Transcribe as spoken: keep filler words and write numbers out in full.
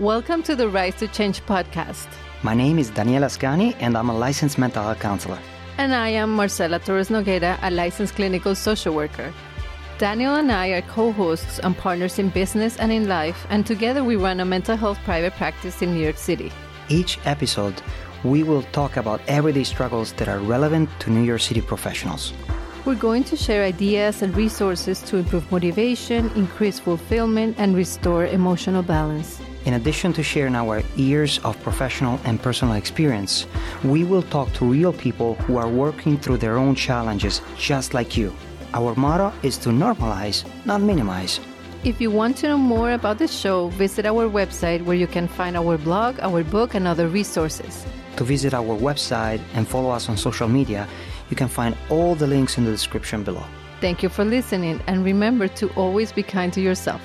Welcome to the Rise to Change podcast. My name is Daniele Ascani, and I'm a licensed mental health counselor. And I am Marcela Torres-Noguera, a licensed clinical social worker. Daniel and I are co-hosts and partners in business and in life, and together we run a mental health private practice in New York City. Each episode, we will talk about everyday struggles that are relevant to New York City professionals. We're going to share ideas and resources to improve motivation, increase fulfillment, and restore emotional balance. In addition to sharing our years of professional and personal experience, we will talk to real people who are working through their own challenges, just like you. Our motto is to normalize, not minimize. If you want to know more about the show, visit our website where you can find our blog, our book, and other resources. To visit our website and follow us on social media, you can find all the links in the description below. Thank you for listening, and remember to always be kind to yourself.